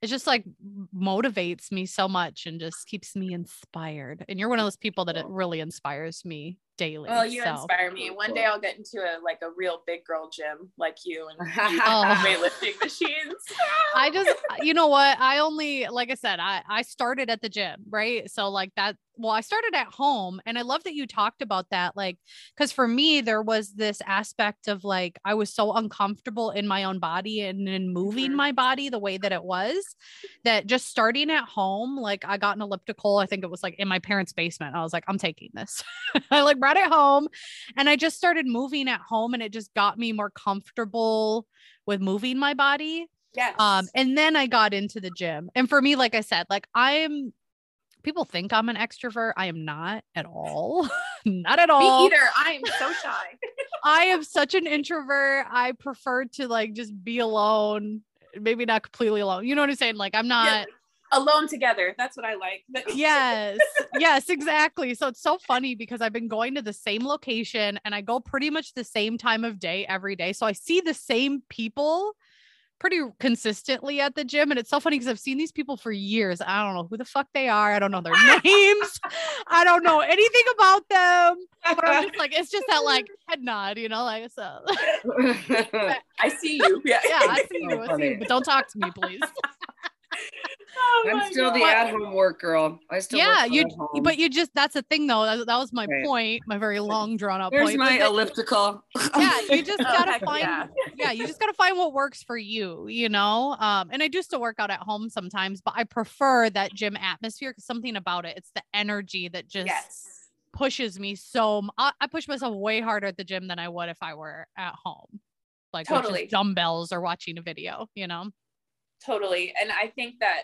It just like motivates me so much and just keeps me inspired. And you're one of those people that it really inspires me daily. Well, you inspire me. One day I'll get into a real big girl gym like you and weightlifting machines. I just, you know what? I only, like I said, I started at the gym, right? So like that, well, I started at home, and I love that you talked about that. Like, cause for me, there was this aspect of like, I was so uncomfortable in my own body and in moving my body the way that it was, that just starting at home, like I got an elliptical. I think it was like in my parents' basement. I was like, I'm taking this. I like brought it home, and I just started moving at home, and it just got me more comfortable with moving my body. Yes. And then I got into the gym. And for me, like I said, like people think I'm an extrovert. I am not at all. Not at all. Me either. I am so shy. I am such an introvert. I prefer to like just be alone, maybe not completely alone. You know what I'm saying? Like I'm not alone together. That's what I like. Yes. Yes, exactly. So it's so funny because I've been going to the same location, and I go pretty much the same time of day every day. So I see the same people pretty consistently at the gym. And it's so funny because I've seen these people for years. I don't know who the fuck they are. I don't know their names. I don't know anything about them. But I'm just like, it's just that like head nod, you know, like, so. I see you. Yeah, I see you. I see you. But don't talk to me, please. Oh, I'm still the at-home work girl. I still work at home. But you just, that's the thing though. That was my point, my very long drawn out point. Here's my elliptical. Yeah, you just gotta find. Yeah, you just gotta find what works for you. You know, and I do still work out at home sometimes, but I prefer that gym atmosphere because something about it. It's the energy that just pushes me. So I push myself way harder at the gym than I would if I were at home, like with dumbbells or watching a video. You know. Totally. And I think that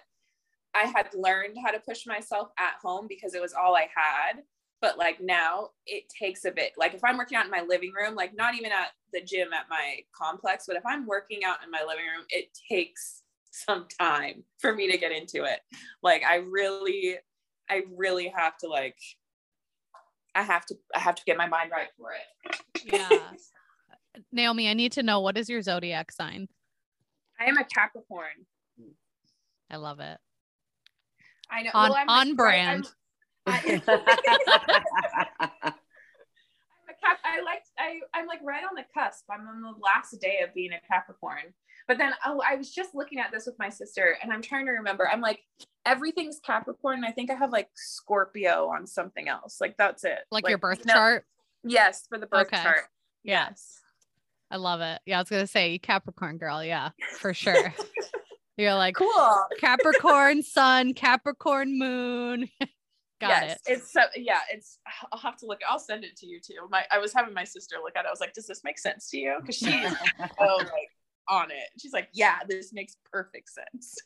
I had learned how to push myself at home because it was all I had. But like now it takes a bit, like if I'm working out in my living room, like not even at the gym at my complex, but if I'm working out in my living room, it takes some time for me to get into it. Like I really have to like, I have to get my mind right for it. Yeah. Naomi, I need to know, what is your zodiac sign? I am a Capricorn. I love it. I know. On, well, on brand. I'm like right on the cusp. I'm on the last day of being a Capricorn. But then, I was just looking at this with my sister, and I'm trying to remember. I'm like, everything's Capricorn. And I think I have like Scorpio on something else. Like that's it. Like your birth chart? Yes, for the birth chart. Yes. I love it. Yeah, I was gonna say Capricorn girl. Yeah, for sure. You're like cool. Capricorn sun, Capricorn moon. Got it. It's so I'll have to look. I'll send it to you too. I was having my sister look at it. I was like, does this make sense to you? Because she's like on it. She's like, yeah, this makes perfect sense.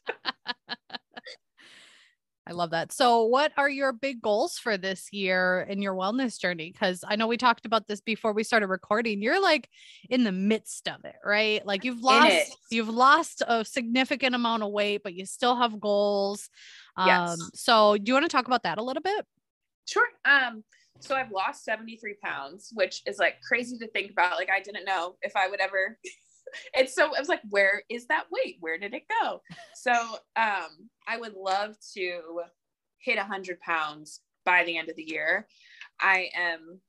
I love that. So what are your big goals for this year in your wellness journey? Because I know we talked about this before we started recording. You're like in the midst of it, right? Like you've lost a significant amount of weight, but you still have goals. So do you want to talk about that a little bit? Sure. So I've lost 73 pounds, which is like crazy to think about. Like I didn't know if I would ever... And so I was like, where is that weight? Where did it go? So, I would love to hit 100 pounds by the end of the year. I am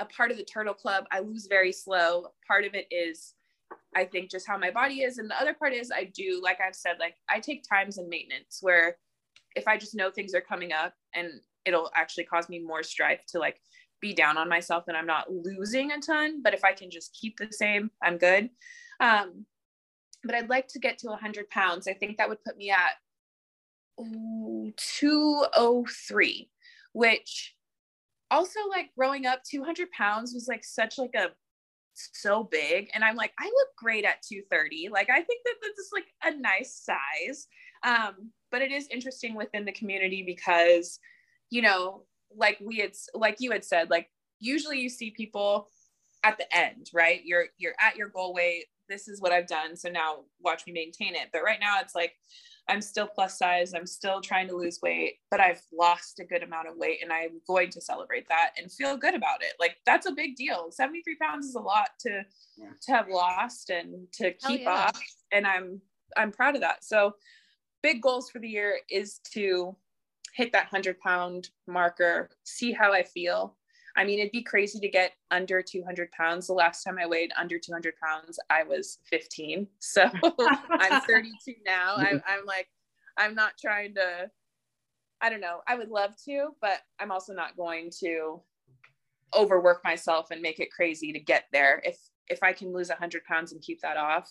a part of the Turtle Club. I lose very slow. Part of it is, I think, just how my body is. And the other part is I do, like I've said, like I take times in maintenance where if I just know things are coming up, and it'll actually cause me more strife to like be down on myself, and I'm not losing a ton, but if I can just keep the same, I'm good. But I'd like to get to 100 pounds. I think that would put me at 203, which also like growing up 200 pounds was like such like a, so big. And I'm like, I look great at 230. Like, I think that this is like a nice size. But it is interesting within the community because, you know, like we had, like you had said, like usually you see people at the end, right? You're at your goal weight. This is what I've done. So now watch me maintain it. But right now it's like, I'm still plus size. I'm still trying to lose weight, but I've lost a good amount of weight and I'm going to celebrate that and feel good about it. Like, that's a big deal. 73 pounds is a lot to have lost and to keep off. And I'm proud of that. So big goals for the year is to hit that 100-pound marker, see how I feel. I mean, it'd be crazy to get under 200 pounds. The last time I weighed under 200 pounds, I was 15. So I'm 32 now. I'm like, I'm not trying to, I don't know. I would love to, but I'm also not going to overwork myself and make it crazy to get there. If I can lose 100 pounds and keep that off,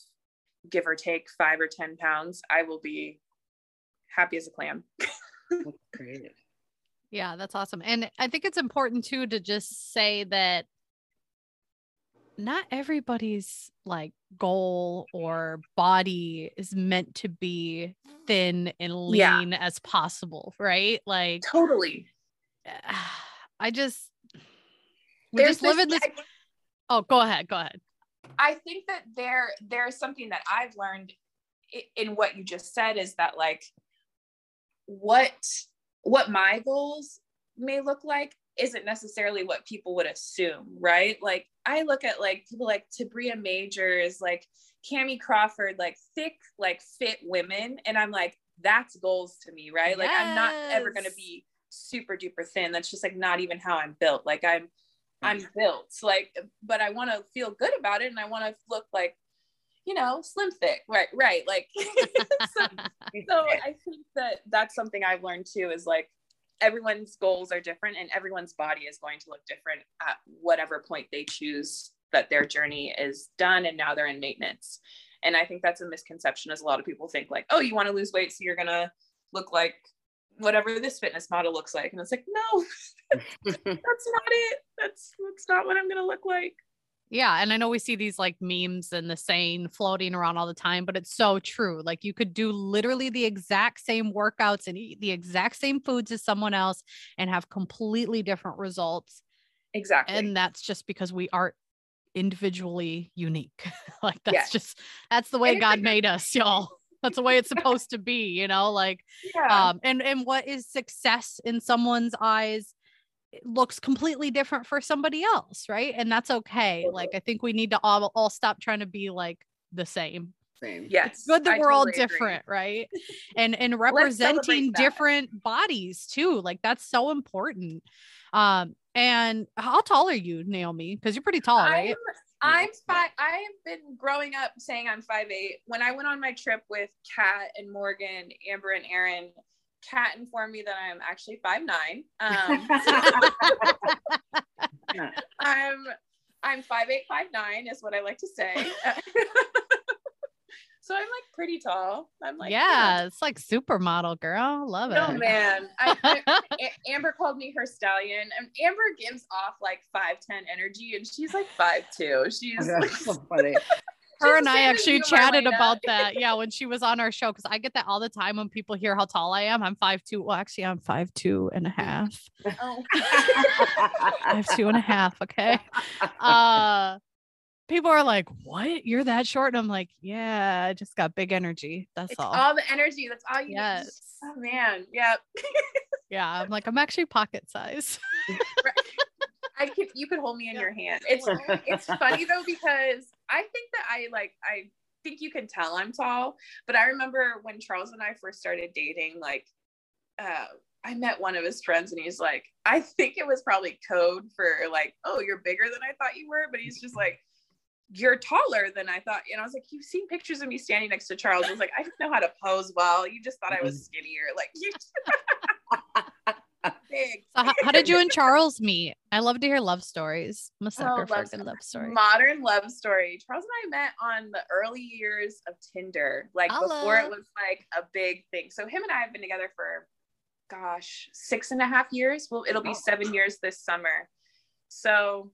give or take 5 or 10 pounds, I will be happy as a clam. Great. Yeah, that's awesome. And I think it's important too, to just say that not everybody's like goal or body is meant to be thin and lean as possible. Right. Like totally. Oh, go ahead. I think that there's something that I've learned in what you just said is that like, what my goals may look like isn't necessarily what people would assume, right? Like I look at like people like Tabria Majors, like Cammie Crawford, like thick, like fit women. And I'm like, that's goals to me, right? Like I'm not ever going to be super duper thin. That's just like not even how I'm built. Like I'm built like, but I want to feel good about it. And I want to look like, you know, slim thick, right. Like, so I think that that's something I've learned too, is like everyone's goals are different and everyone's body is going to look different at whatever point they choose that their journey is done. And now they're in maintenance. And I think that's a misconception, as a lot of people think like, oh, you want to lose weight, so you're going to look like whatever this fitness model looks like. And it's like, no, that's not it. That's not what I'm going to look like. Yeah. And I know we see these like memes and the saying floating around all the time, but it's so true. Like you could do literally the exact same workouts and eat the exact same foods as someone else and have completely different results. Exactly. And that's just because we are individually unique. Like that's that's the way God made us, y'all. That's the way it's supposed to be, you know, like, and what is success in someone's eyes? It looks completely different for somebody else. Right. And that's okay. Like, I think we need to all stop trying to be like the same. Yes. It's good that we're all different. Agree. Right. And representing different bodies too. Like that's so important. And how tall are you, Naomi? 'Cause you're pretty tall, right? I'm 5. I have been growing up saying I'm 5'8". When I went on my trip with Kat and Morgan, Amber and Aaron, Kat informed me that I'm actually 5'9". I'm 5'8", 5'9" is what I like to say. So I'm like pretty tall. I'm like, yeah, it's like supermodel girl. Love it. Oh man. Amber called me her stallion, and Amber gives off like 5'10" energy and she's like 5'2". She's so funny. Her and I actually chatted about that. Yeah. When she was on our show, 'cause I get that all the time when people hear how tall I am. I'm 5'2". Well, actually I'm 5'2.5". Oh. 5'2.5". Okay. People are like, what? You're that short? And I'm like, yeah, I just got big energy. That's all. All the energy. That's all you need. Oh man. Yep. Yeah. I'm like, I'm actually pocket size. You could hold me in your hand. It's funny though, because I think that I think you can tell I'm tall, but I remember when Charles and I first started dating, like, I met one of his friends and he's like, I think it was probably code for like, oh, you're bigger than I thought you were. But he's just like, you're taller than I thought. And I was like, you've seen pictures of me standing next to Charles. I was like, I didn't know how to pose well. You just thought I was skinnier. Like you big. So how did you and Charles meet? I love to hear love stories. I'm a sucker for a good love story. Modern love story. Charles and I met on the early years of Tinder, like before it was like a big thing. So him and I have been together for, gosh, 6.5 years. Well, it'll be 7 years this summer. So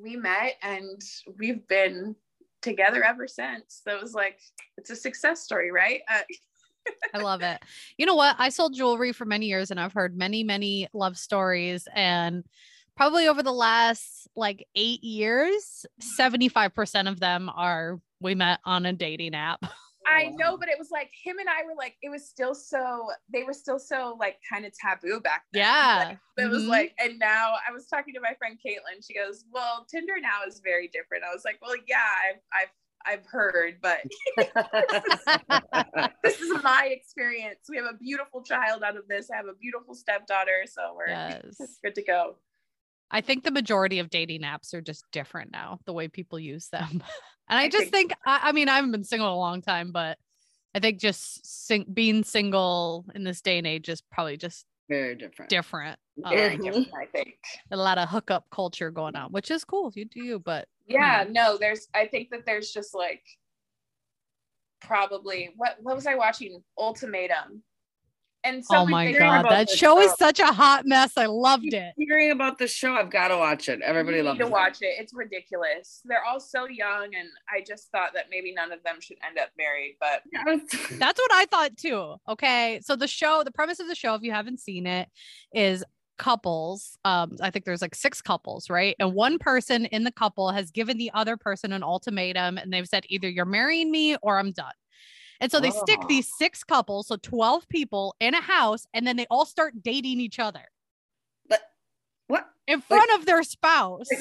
we met and we've been together ever since. So it was like, it's a success story, right? I love it. You know what? I sold jewelry for many years and I've heard many, many love stories, and probably over the last like 8 years, 75% of them are, we met on a dating app. I know, but it was like him and I were like, it was still so, they were still so like kind of taboo back then. Yeah. Like, it was like, and now I was talking to my friend Caitlin, she goes, well, Tinder now is very different. I was like, well, yeah, I've heard, but this is my experience. We have a beautiful child out of this. I have a beautiful stepdaughter. So we're good to go. I think the majority of dating apps are just different now, the way people use them. And I just think, I mean, I haven't been single a long time, but I think just being single in this day and age is probably just very different. Different, I think. A lot of hookup culture going on, which is cool if you do, but yeah, no, I think that there's just like probably what was I watching? Ultimatum. And so oh my God, that show is such a hot mess. I loved it. Hearing about the show, I've got to watch it. Everybody loves it. You need to watch it. It's ridiculous. They're all so young, and I just thought that maybe none of them should end up married. But that's what I thought too. Okay, so the premise of the show, if you haven't seen it, is couples. I think there's like 6 couples, right? And one person in the couple has given the other person an ultimatum, and they've said either you're marrying me or I'm done. And so they stick these 6 couples, so 12 people in a house, and then they all start dating each other. But what? In front of their spouse. They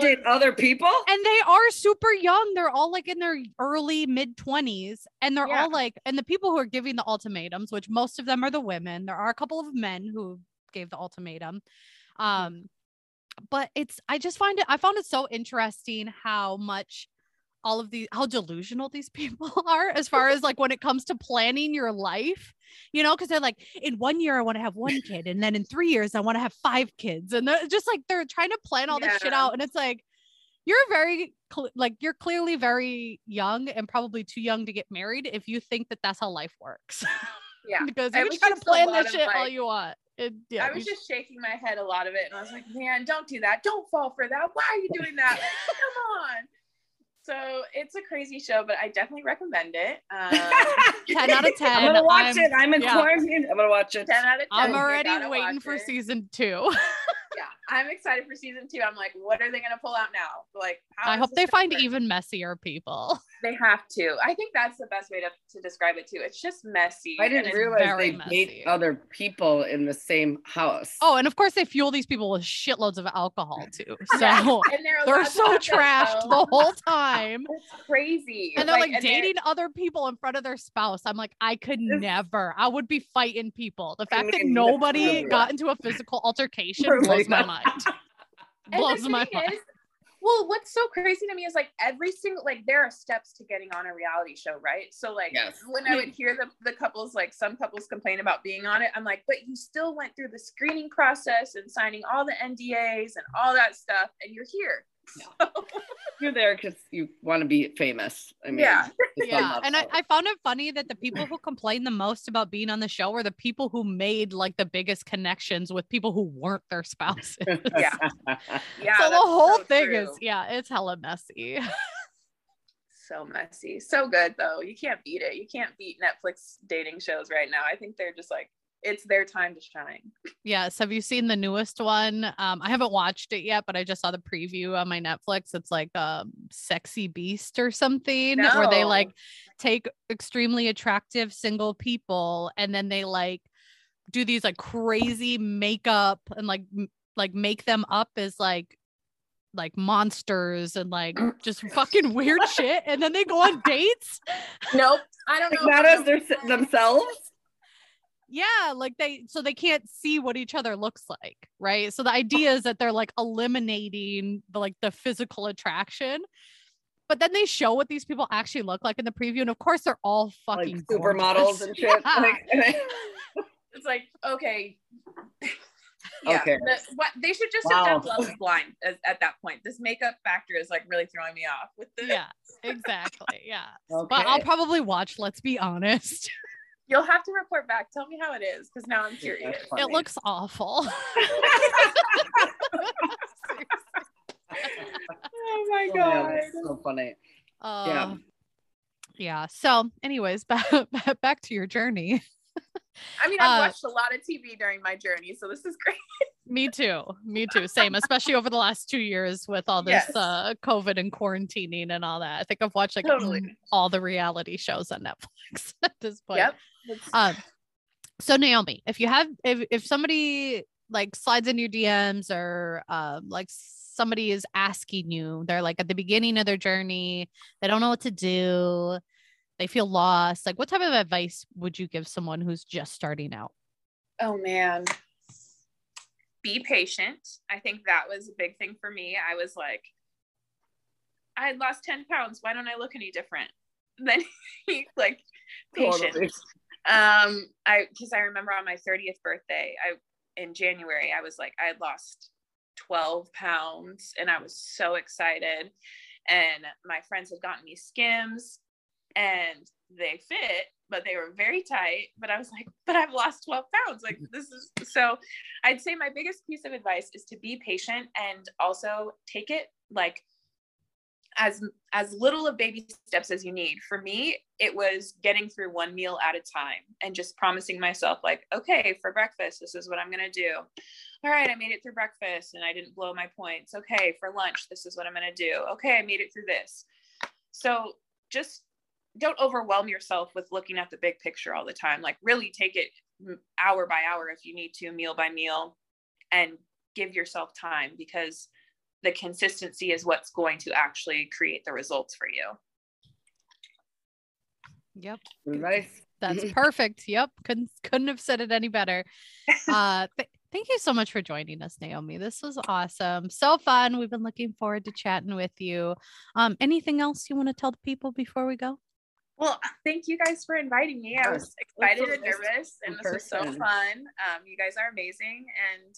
date other people? And they are super young. They're all like in their early mid-20s. And they're all like, and the people who are giving the ultimatums, which most of them are the women. There are a couple of men who gave the ultimatum. But I found it so interesting how much how delusional these people are as far as like when it comes to planning your life, you know, because they're like, in 1 year I want to have 1 kid, and then in 3 years I want to have 5 kids, and they're just like, they're trying to plan all this shit out, and it's like, you're clearly very young and probably too young to get married if you think that that's how life works. Yeah, because you can try to plan this shit all you want. I was just shaking my head a lot of it, and I was like, man, don't do that, don't fall for that, why are you doing that? Like, come on. So it's a crazy show, but I definitely recommend it. 10 out of 10. I'm going to watch it. I'm in quarantine. I'm going to watch it. 10 out of 10. I'm already waiting for season 2. Yeah, I'm excited for season 2. I'm like, what are they going to pull out now? Like, I hope they find even messier people. They have to. I think that's the best way to describe it too. It's just messy. I didn't realize they date other people in the same house. Oh, and of course they fuel these people with shitloads of alcohol too. So they're so trashed the whole time. It's crazy. And they're like dating other people in front of their spouse. I'm like, I could never. I would be fighting people. The fact that nobody got into a physical altercation blows my mind. Well, what's so crazy to me is like there are steps to getting on a reality show, right? So like when I would hear the couples, like some couples complain about being on it, I'm like, but you still went through the screening process and signing all the NDAs and all that stuff, and you're here. No. You're there because you want to be famous. I mean, and I found it funny that the people who complained the most about being on the show were the people who made like the biggest connections with people who weren't their spouses. So the whole thing is it's hella messy. So messy, so good though. You can't beat it. You can't beat Netflix dating shows right now. I think they're just like, it's their time to shine. Yes. Have you seen the newest one? I haven't watched it yet, but I just saw the preview on my Netflix. It's like Sexy Beast or something where they like take extremely attractive single people and then they like do these like crazy makeup and like make them up as like monsters and like just fucking weird shit. And then they go on dates. Nope. I don't know. Not as themselves. Yeah, like they can't see what each other looks like, right? So the idea is that they're like eliminating the physical attraction, but then they show what these people actually look like in the preview, and of course they're all fucking like supermodels and shit. Yeah. It's like okay, yeah. Okay. They should just have done Love Is Blind at that point. This makeup factor is like really throwing me off. Yeah, exactly. Yeah, okay. But I'll probably watch. Let's be honest. You'll have to report back. Tell me how it is, because now I'm curious. It looks awful. Oh my God. Yeah, that's so funny. Yeah. So anyways, back to your journey. I mean, I've watched a lot of TV during my journey, so this is great. Me too. Same, especially over the last 2 years with all this COVID and quarantining and all that. I think I've watched like all the reality shows on Netflix at this point. Yep. So Naomi, if somebody like slides in your DMs or like somebody is asking you, they're like at the beginning of their journey, they don't know what to do, they feel lost, like what type of advice would you give someone who's just starting out? Oh man. Be patient. I think that was a big thing for me. I was like, I had lost 10 pounds. Why don't I look any different? And then like patient. Totally. Cause I remember on my 30th birthday, in January, I was like, I had lost 12 pounds and I was so excited. And my friends had gotten me Skims and they fit, but they were very tight, but I was like, but I've lost 12 pounds. Like this is, so I'd say my biggest piece of advice is to be patient and also take it like as little of baby steps as you need. For me, it was getting through one meal at a time and just promising myself like, okay, for breakfast, this is what I'm going to do. All right. I made it through breakfast and I didn't blow my points. Okay. For lunch, this is what I'm going to do. Okay. I made it through this. So just don't overwhelm yourself with looking at the big picture all the time. Like really take it hour by hour if you need to, meal by meal, and give yourself time, because the consistency is what's going to actually create the results for you. Yep. Nice. That's perfect. Yep. Couldn't have said it any better. Thank you so much for joining us, Naomi. This was awesome. So fun. We've been looking forward to chatting with you. Anything else you want to tell the people before we go? Well, thank you guys for inviting me. I was excited and nervous, and this was so fun. You guys are amazing. And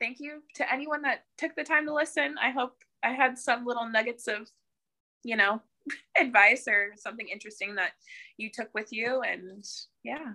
thank you to anyone that took the time to listen. I hope I had some little nuggets of, advice or something interesting that you took with you. And yeah.